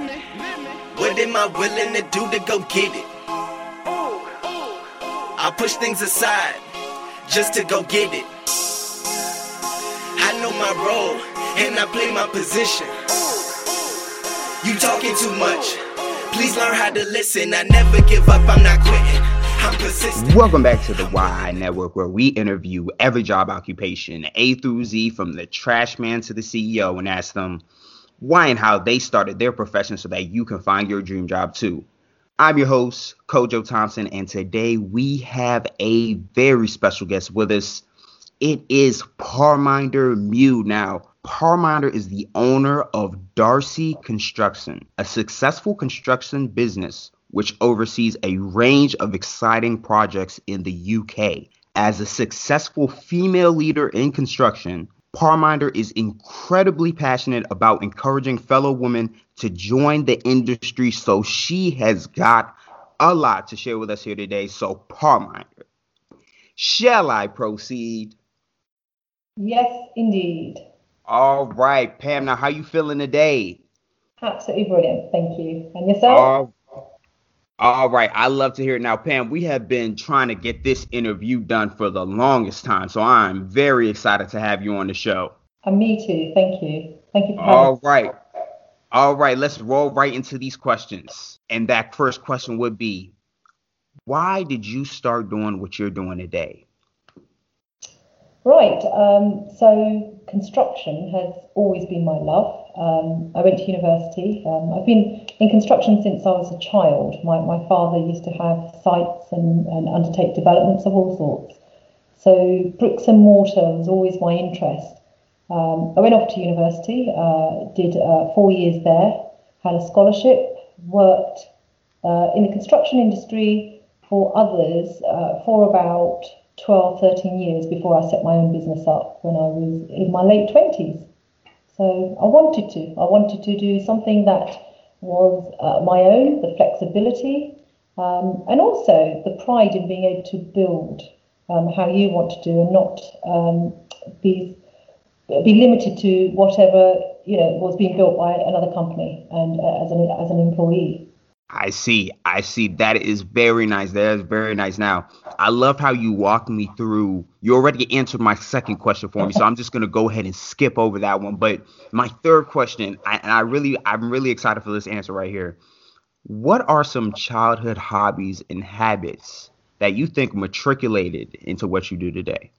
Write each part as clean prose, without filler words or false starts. What am I willing to do to go get it? I push things aside just to go get it. I know my role and I play my position. You talking too much, please learn how to listen. I never give up, I'm not quitting, I'm persistent. Welcome back to the Why Network, where we interview every job occupation A through Z, from the trash man to the CEO, and ask them why and how they started their profession so that you can find your dream job too. I'm your host, Kojo Thompson, and today we have a very special guest with us. It is Parminder Mew. Now, Parminder is the owner of Darcy Construction, a successful construction business which oversees a range of exciting projects in the UK. As a successful female leader in construction, Parminder is incredibly passionate about encouraging fellow women to join the industry, so she has got a lot to share with us here today. So, Parminder, shall I proceed? Yes, indeed. All right, Pam. Now, how you feeling today? Absolutely brilliant. Thank you. And yourself? All right. I love to hear it. Now, Pam, we have been trying to get this interview done for the longest time, so I'm very excited to have you on the show. And me too. Thank you. Thank you for having me. All right. Let's roll right into these questions. And that first question would be, why did you start doing what you're doing today? Right. So construction has always been my love. I went to university. I've been in construction since I was a child. My father used to have sites and undertake developments of all sorts. So bricks and mortar was always my interest. I went off to university, did 4 years there, had a scholarship, worked in the construction industry for others for about 12, 13 years before I set my own business up when I was in my late 20s. So I wanted to do something that was my own, the flexibility, and also the pride in being able to build how you want to do, and not be limited to whatever was being built by another company and as an employee. I see. That is very nice. That is very nice. Now, I love how you walked me through. You already answered my second question for me, so I'm just going to go ahead and skip over that one. But my third question, I'm really excited for this answer right here. What are some childhood hobbies and habits that you think matriculated into what you do today?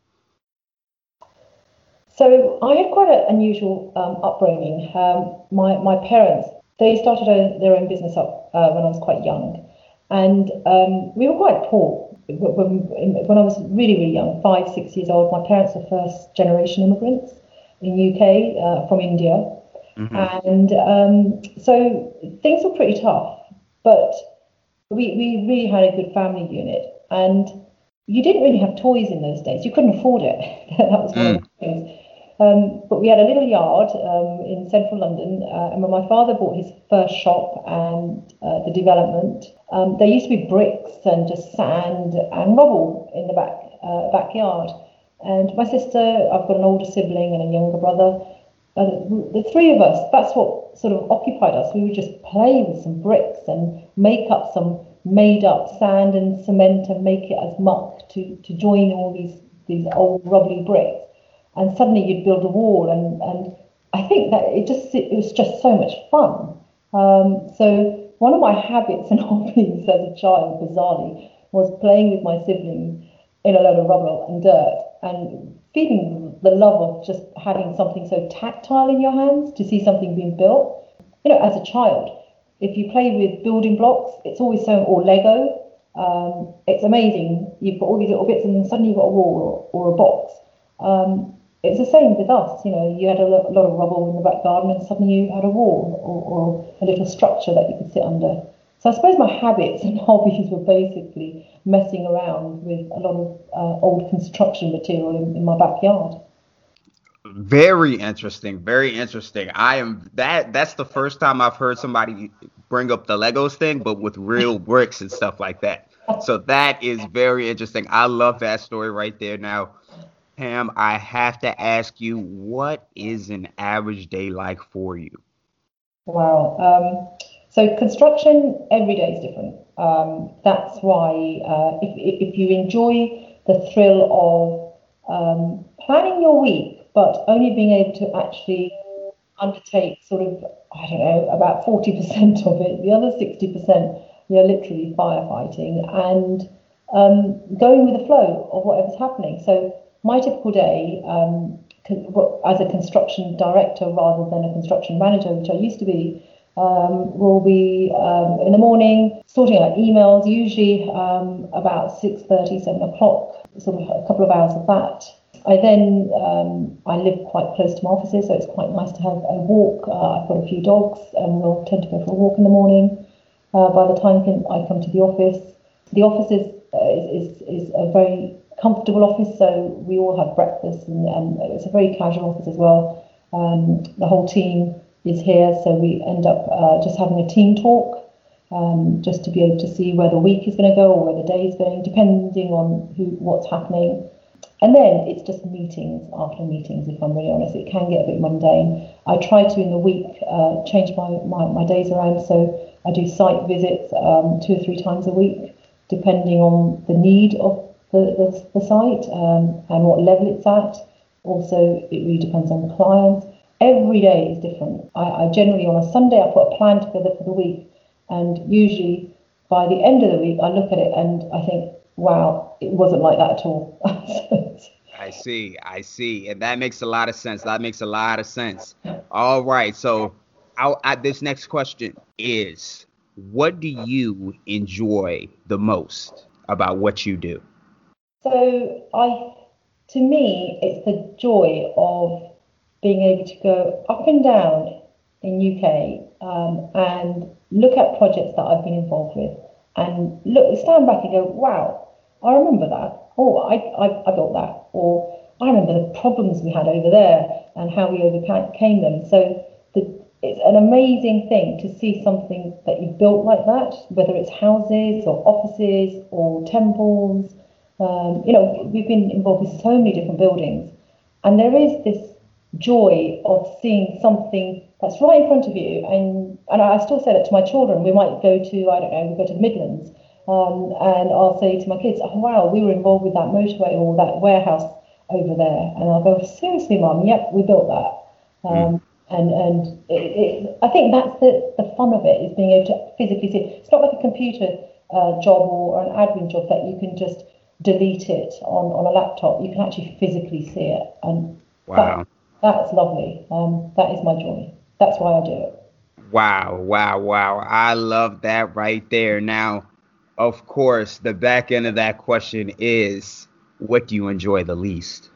So I had quite an unusual upbringing. My parents, they started their own business up when I was quite young, and we were quite poor when I was really, really young, 5, 6 years old. My parents were first generation immigrants in the UK from India, mm-hmm. and so things were pretty tough. But we really had a good family unit, and you didn't really have toys in those days. You couldn't afford it. That was one of the things. But we had a little yard in central London, and when my father bought his first shop and the development, there used to be bricks and just sand and rubble in the backyard. And my sister, I've got an older sibling and a younger brother. The three of us, that's what sort of occupied us. We would just play with some bricks and make up some made-up sand and cement and make it as muck to join all these old rubbly bricks. And suddenly you'd build a wall, and I think that it was just so much fun. So one of my habits and hobbies as a child, bizarrely, was playing with my siblings in a load of rubble and dirt, and feeling the love of just having something so tactile in your hands, to see something being built. As a child, if you play with building blocks, it's always so, or Lego, it's amazing. You've got all these little bits, and then suddenly you've got a wall or a box. It's the same with us, you had a lot of rubble in the back garden, and suddenly you had a wall or a little structure that you could sit under. So I suppose my habits and hobbies were basically messing around with a lot of old construction material in my backyard. Very interesting, very interesting. That's the first time I've heard somebody bring up the Legos thing, but with real bricks and stuff like that. So that is very interesting. I love that story right there. Now, Pam, I have to ask you, what is an average day like for you? Wow. So construction every day is different. That's why if you enjoy the thrill of planning your week, but only being able to actually undertake sort of, I don't know, about 40% of it, the other 60%, you're literally firefighting and going with the flow of whatever's happening. So my typical day, as a construction director rather than a construction manager, which I used to be, will be in the morning sorting out emails, usually about 6:30, 7 o'clock, sort of a couple of hours of that. I then I live quite close to my offices, so it's quite nice to have a walk. I've got a few dogs, and we'll tend to go for a walk in the morning. By the time I come to the office is a very comfortable office, so we all have breakfast, and it's a very casual office as well. The whole team is here, so we end up just having a team talk, just to be able to see where the week is going to go or where the day is going, depending on what's happening. And then it's just meetings after meetings, if I'm really honest. It can get a bit mundane. I try to, in the week, change my days around. So I do site visits 2 or 3 times a week, depending on the need of the site and what level it's at. Also, it really depends on clients. Every day is different. I generally, on a Sunday, I put a plan together for the week. And usually, by the end of the week, I look at it and I think, wow, it wasn't like that at all. I see. And that makes a lot of sense. All right. So this next question is, what do you enjoy the most about what you do? So to me, it's the joy of being able to go up and down in UK and look at projects that I've been involved with and stand back and go, wow, I remember that. Oh, I built that. Or I remember the problems we had over there and how we overcame them. So it's an amazing thing to see something that you built like that, whether it's houses or offices or temples. We've been involved with so many different buildings. And there is this joy of seeing something that's right in front of you. And I still say that to my children. We might go to, we go to the Midlands. And I'll say to my kids, oh, wow, we were involved with that motorway or that warehouse over there. And I'll go, seriously, Mum, yep, we built that. And I think that's the fun of it, is being able to physically see. It's not like a computer job or an admin job that you can just delete it on a laptop. You can actually physically see it. And wow. That's lovely. That is my joy. That's why I do it. Wow. I love that right there. Now, of course, the back end of that question is, what do you enjoy the least?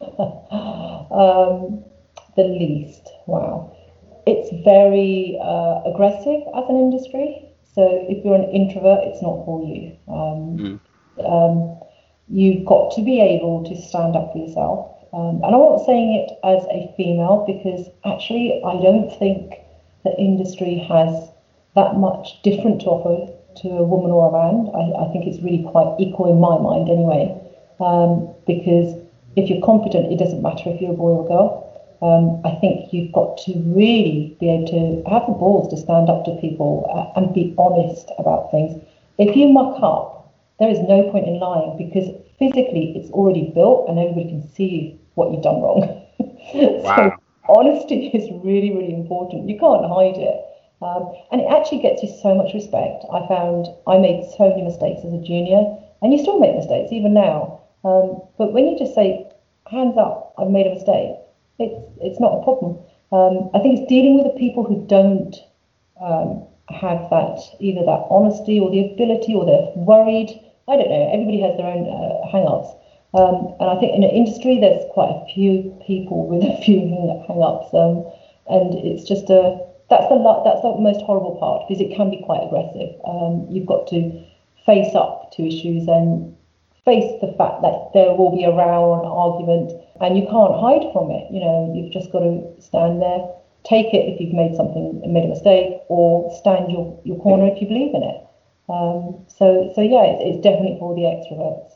The least. Wow. It's very aggressive as an industry. So if you're an introvert, it's not for you. You've got to be able to stand up for yourself. And I'm not saying it as a female, because actually I don't think the industry has that much different to offer to a woman or a man. I think it's really quite equal in my mind anyway, because if you're confident, it doesn't matter if you're a boy or a girl. I think you've got to really be able to have the balls to stand up to people and be honest about things. If you muck up, there is no point in lying, because physically it's already built and everybody can see what you've done wrong. Wow. So honesty is really, really important. You can't hide it. And it actually gets you so much respect. I found I made so many mistakes as a junior, and you still make mistakes even now. But when you just say, hands up, I've made a mistake, it's not a problem. I think it's dealing with the people who don't have that honesty or the ability, or they're worried. I don't know. Everybody has their own hang-ups. And I think in the industry, there's quite a few people with a few hang-ups. And it's just that's the most horrible part, because it can be quite aggressive. You've got to face up to issues and face the fact that there will be a row or an argument, and you can't hide from it. You've just got to stand there, take it if you've made a mistake, or stand your corner if you believe in it. It's definitely for the extroverts.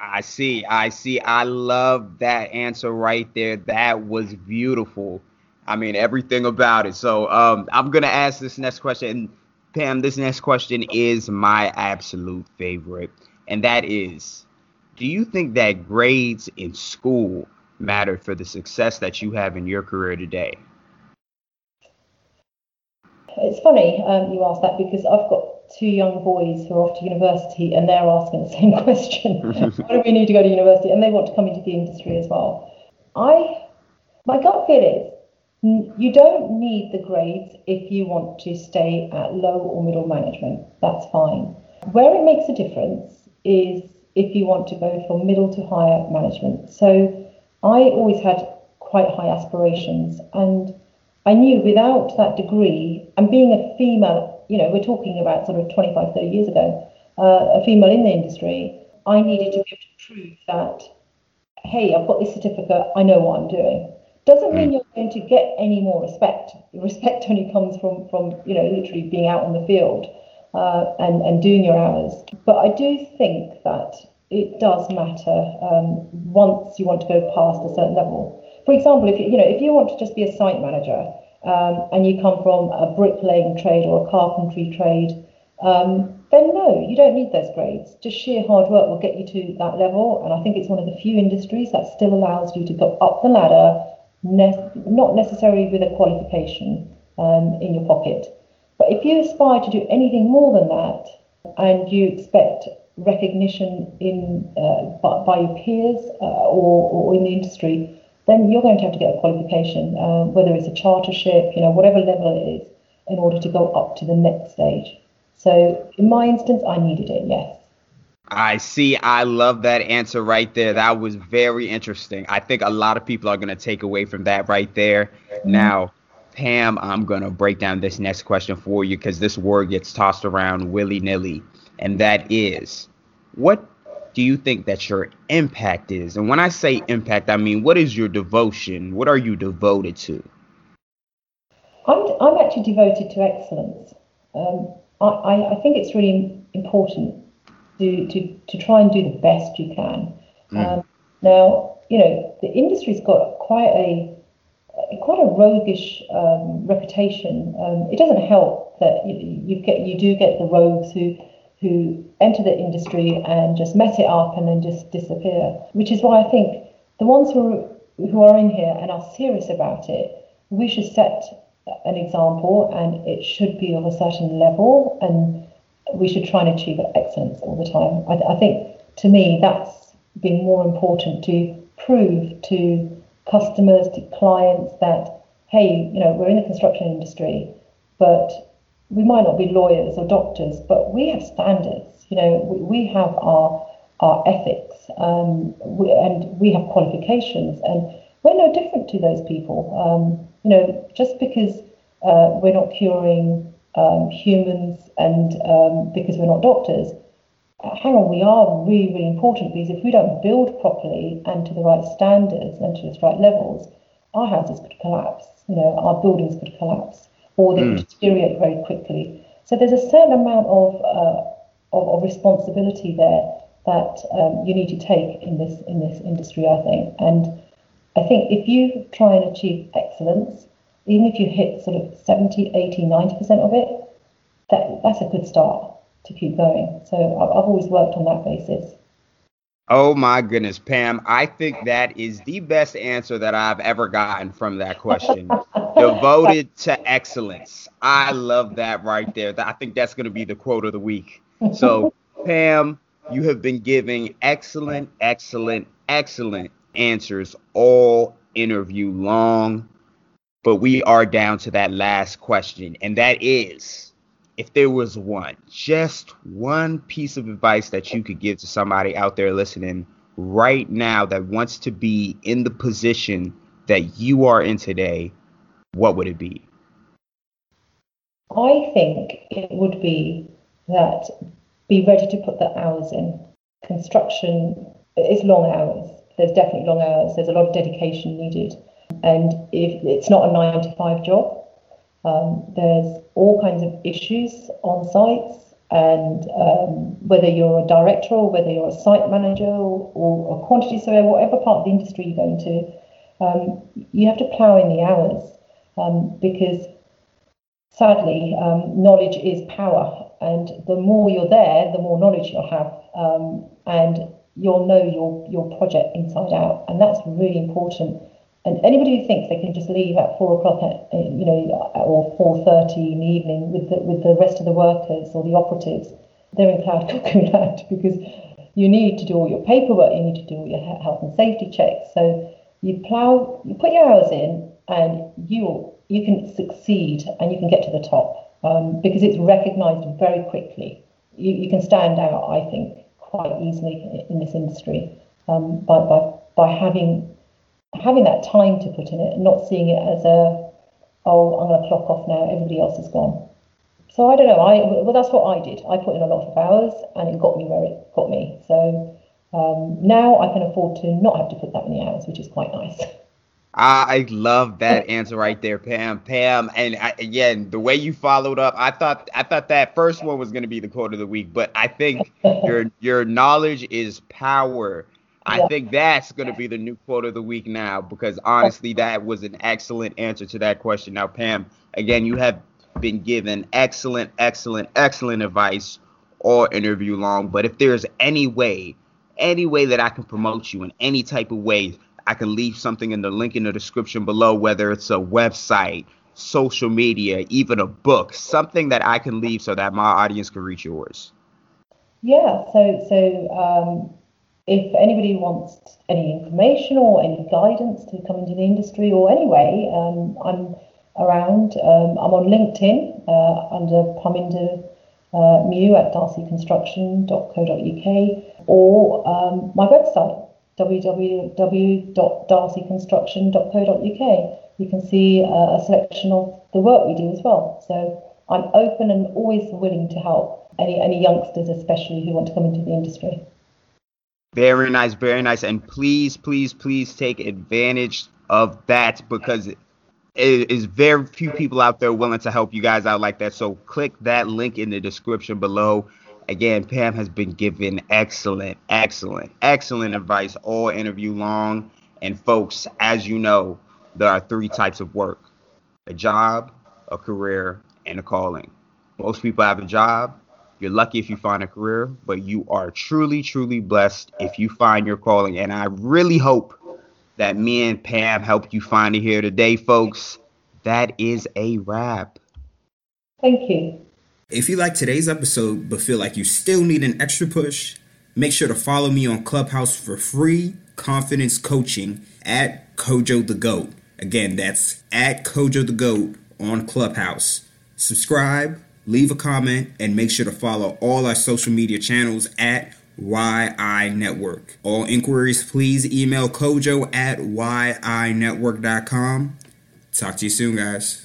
I see. I love that answer right there. That was beautiful. I mean, everything about it. So I'm going to ask this next question. And Pam, this next question is my absolute favorite. And that is, do you think that grades in school matter for the success that you have in your career today? It's funny you asked that, because I've got two young boys who are off to university and they're asking the same question. Why do we need to go to university? And they want to come into the industry as well. My gut feel is, you don't need the grades if you want to stay at low or middle management. That's fine. Where it makes a difference is if you want to go from middle to higher management. So I always had quite high aspirations, and I knew without that degree, and being a female, we're talking about sort of 25, 30 years ago, a female in the industry, I needed to be able to prove that, hey, I've got this certificate, I know what I'm doing. Doesn't mean you're going to get any more respect. Respect only comes from literally being out on the field and doing your hours. But I do think that it does matter once you want to go past a certain level. For example, if you want to just be a site manager and you come from a bricklaying trade or a carpentry trade, then no, you don't need those grades. Just sheer hard work will get you to that level. And I think it's one of the few industries that still allows you to go up the ladder, not necessarily with a qualification in your pocket. But if you aspire to do anything more than that, and you expect recognition by your peers or in the industry, then you're going to have to get a qualification, whether it's a chartership, whatever level it is, in order to go up to the next stage. So in my instance, I needed it, yes. I see. I love that answer right there. That was very interesting. I think a lot of people are going to take away from that right there. Now, Pam, I'm going to break down this next question for you, because this word gets tossed around willy-nilly. And that is, what do you think that your impact is? And when I say impact, I mean, what is your devotion? What are you devoted to? I'm actually devoted to excellence. I think it's really important to try and do the best you can. Now, the industry's got quite a roguish reputation. It doesn't help that you do get the rogues who enter the industry and just mess it up and then just disappear. Which is why I think the ones who are in here and are serious about it, we should set an example, and it should be of a certain level, and we should try and achieve excellence all the time. I think, to me, that's been more important, to prove to customers, to clients that, hey, we're in the construction industry, but we might not be lawyers or doctors, but we have standards. We have our ethics, and we have qualifications, and we're no different to those people. Just because we're not curing humans and because we're not doctors, hang on, we are really, really important, because if we don't build properly and to the right standards and to the right levels, our houses could collapse, our buildings could collapse, or they could deteriorate very quickly. So there's a certain amount of responsibility there that you need to take in this industry, I think. And I think if you try and achieve excellence, even if you hit sort of 70, 80, 90% of it, that's a good start to keep going. So I've always worked on that basis. Oh, my goodness, Pam. I think that is the best answer that I've ever gotten from that question. Devoted to excellence. I love that right there. I think that's going to be the quote of the week. So, Pam, you have been giving excellent answers all interview long, but we are down to that last question, and that is, if there was just one piece of advice that you could give to somebody out there listening right now that wants to be in the position that you are in today, what would it be? I think it would be that be ready to put the hours in. Construction is long hours. There's definitely long hours. There's a lot of dedication needed. And if it's not a 9-to-5 job, there's all kinds of issues on sites. And whether you're a director or whether you're a site manager or a quantity surveyor, whatever part of the industry you go into, you have to plow in the hours. because sadly, knowledge is power, and the more you're there, the more knowledge you'll have, and you'll know your project inside out, and that's really important. And anybody who thinks they can just leave at 4 o'clock, or 4:30 in the evening with the rest of the workers or the operatives, they're in cloud cuckoo land, because you need to do all your paperwork, you need to do all your health and safety checks. So you put your hours in, and you can succeed and you can get to the top, because it's recognised very quickly. You can stand out, I think, quite easily in this industry by having that time to put in it and not seeing it as I'm going to clock off now, everybody else is gone. So I don't know, that's what I did. I put in a lot of hours and it got me where it got me. So now I can afford to not have to put that many hours, which is quite nice. I love that answer right there, Pam. And again, the way you followed up, I thought that first one was going to be the quote of the week, but I think your knowledge is power. I think that's going to be the new quote of the week now, because honestly, that was an excellent answer to that question. Now, Pam, again, you have been given excellent, excellent, excellent advice all interview long. But if there's any way that I can promote you in any type of way, I can leave something in the link in the description below, whether it's a website, social media, even a book, something that I can leave so that my audience can reach yours. Yeah. So, if anybody wants any information or any guidance to come into the industry or anyway, I'm around. I'm on LinkedIn under Parminder Mew at darcyconstruction.co.uk, or my website, www.darcyconstruction.co.uk. You can see a selection of the work we do as well. So I'm open and always willing to help any youngsters, especially who want to come into the industry. Very nice, very nice. And please, please, please take advantage of that, because it is very few people out there willing to help you guys out like that. So click that link in the description below. Again, Pam has been given excellent, excellent, excellent advice all interview long. And folks, as you know, there are three types of work: a job, a career, and a calling. Most people have a job. You're lucky if you find a career, but you are truly, truly blessed if you find your calling. And I really hope that me and Pam helped you find it here today, folks. That is a wrap. Thank you. If you like today's episode, but feel like you still need an extra push, make sure to follow me on Clubhouse for free confidence coaching at Kojo the Goat. Again, that's at Kojo the Goat on Clubhouse. Subscribe. Leave a comment, and make sure to follow all our social media channels at WhyiNetwork. All inquiries, please email Kojo at WhyiNetwork.com. Talk to you soon, guys.